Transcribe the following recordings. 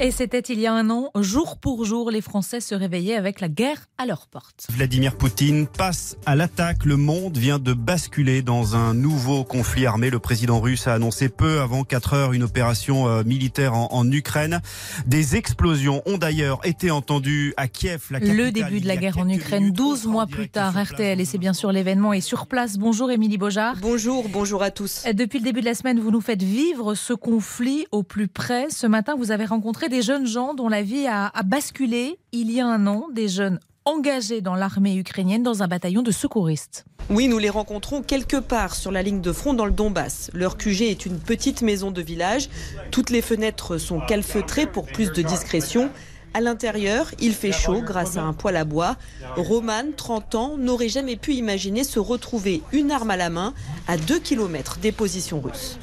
Et c'était il y a un an, jour pour jour, les Français se réveillaient avec la guerre à leur porte. Vladimir Poutine passe à l'attaque. Le monde vient de basculer dans un nouveau conflit armé. Le président russe a annoncé peu avant 4 heures une opération militaire en Ukraine. Des explosions ont d'ailleurs été entendues à Kiev, la capitale. Le début de la guerre en Ukraine, 12 mois plus tard, RTL. Et c'est bien sûr l'événement est sur place. Bonjour Émilie Beaujard. Bonjour, bonjour à tous. Depuis le début de la semaine, vous nous faites vivre ce conflit au plus près. Ce matin, vous avez rencontré des jeunes gens dont la vie a basculé il y a un an, des jeunes engagés dans l'armée ukrainienne dans un bataillon de secouristes. Oui, nous les rencontrons quelque part sur la ligne de front dans le Donbass. Leur QG est une petite maison de village. Toutes les fenêtres sont calfeutrées pour plus de discrétion. À l'intérieur, il fait chaud grâce à un poêle à bois. Roman, 30 ans, n'aurait jamais pu imaginer se retrouver une arme à la main à 2 km des positions russes.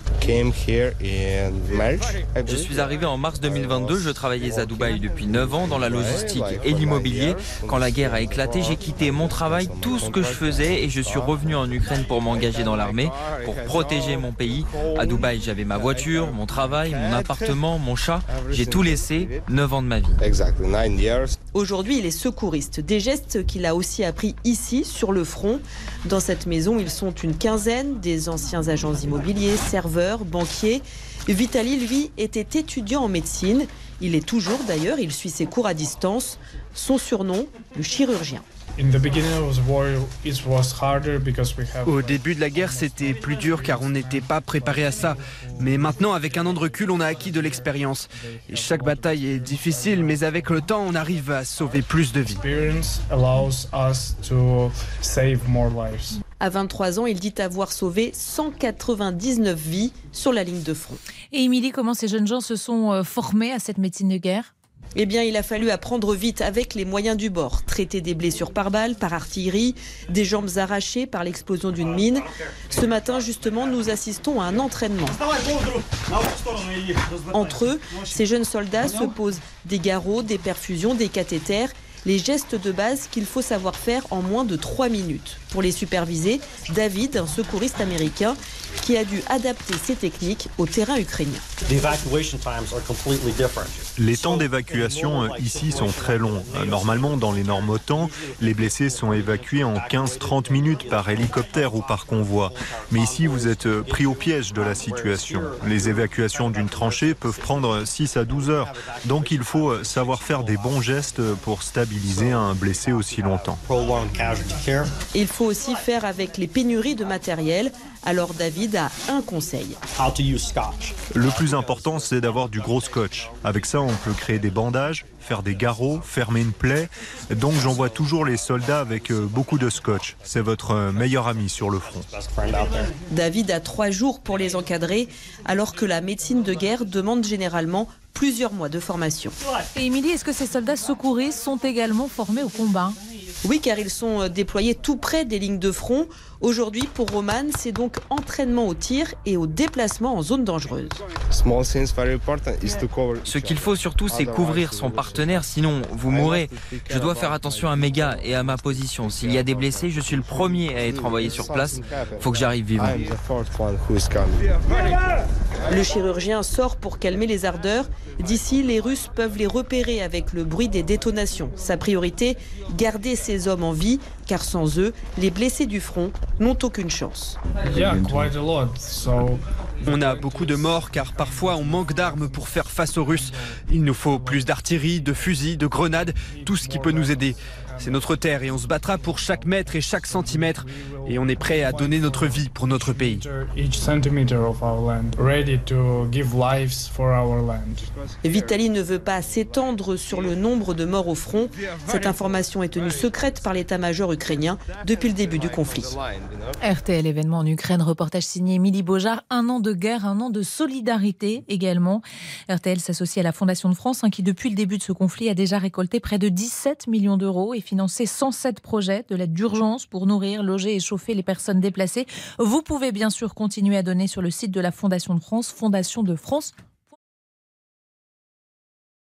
Je suis arrivé en mars 2022, je travaillais à Dubaï depuis 9 ans dans la logistique et l'immobilier. Quand la guerre a éclaté, j'ai quitté mon travail, tout ce que je faisais et je suis revenu en Ukraine pour m'engager dans l'armée, pour protéger mon pays. À Dubaï, j'avais ma voiture, mon travail, mon appartement, mon chat. J'ai tout laissé, 9 ans de ma vie. Aujourd'hui, il est secouriste. Des gestes qu'il a aussi appris ici, sur le front. Dans cette maison, ils sont une quinzaine, des anciens agents immobiliers, serveurs, banquiers. Vitaly, lui, était étudiant en médecine. Il est toujours d'ailleurs, il suit ses cours à distance. Son surnom, le chirurgien. Au début de la guerre, c'était plus dur car on n'était pas préparé à ça. Mais maintenant, avec un an de recul, on a acquis de l'expérience. Et chaque bataille est difficile, mais avec le temps, on arrive à sauver plus de vies. À 23 ans, il dit avoir sauvé 199 vies sur la ligne de front. Et Émilie, comment ces jeunes gens se sont formés à cette médecine de guerre ? Eh bien, il a fallu apprendre vite avec les moyens du bord. Traiter des blessures par balle, par artillerie, des jambes arrachées par l'explosion d'une mine. Ce matin, justement, nous assistons à un entraînement. Entre eux, ces jeunes soldats se posent des garrots, des perfusions, des cathéters, les gestes de base qu'il faut savoir faire en moins de 3 minutes. Pour les superviser, David, un secouriste américain, qui a dû adapter ses techniques au terrain ukrainien. Les temps d'évacuation ici sont très longs. Normalement, dans les normes OTAN, les blessés sont évacués en 15-30 minutes par hélicoptère ou par convoi. Mais ici, vous êtes pris au piège de la situation. Les évacuations d'une tranchée peuvent prendre 6 à 12 heures. Donc il faut savoir faire des bons gestes pour stabiliser un blessé aussi longtemps. Il faut aussi faire avec les pénuries de matériel. Alors David a un conseil. Le plus important, c'est d'avoir du gros scotch. Avec ça, on peut créer des bandages, faire des garrots, fermer une plaie. Donc j'envoie toujours les soldats avec beaucoup de scotch. C'est votre meilleur ami sur le front. David a 3 jours pour les encadrer, alors que la médecine de guerre demande généralement plusieurs mois de formation. Et Émilie, est-ce que ces soldats secouristes sont également formés au combat ? Oui, car ils sont déployés tout près des lignes de front. Aujourd'hui, pour Roman, c'est donc entraînement au tir et au déplacement en zone dangereuse. Ce qu'il faut surtout, c'est couvrir son partenaire, sinon vous mourrez. Je dois faire attention à mes gars et à ma position. S'il y a des blessés, je suis le premier à être envoyé sur place. Faut que j'arrive vivant. Le chirurgien sort pour calmer les ardeurs. D'ici, les Russes peuvent les repérer avec le bruit des détonations. Sa priorité, garder ces hommes en vie, car sans eux, les blessés du front n'ont aucune chance. On a beaucoup de morts car parfois on manque d'armes pour faire face aux Russes. Il nous faut plus d'artillerie, de fusils, de grenades, tout ce qui peut nous aider. C'est notre terre et on se battra pour chaque mètre et chaque centimètre. Et on est prêt à donner notre vie pour notre pays. Vitaly ne veut pas s'étendre sur le nombre de morts au front. Cette information est tenue secrète par l'état-major ukrainien depuis le début du conflit. RTL événement en Ukraine, reportage signé Émilie Beaujard. Un an de guerre, un an de solidarité également. RTL s'associe à la Fondation de France qui depuis le début de ce conflit a déjà récolté près de 17 millions d'euros et financé 107 projets de l'aide d'urgence pour nourrir, loger et chauffer les personnes déplacées. Vous pouvez bien sûr continuer à donner sur le site de la Fondation de France,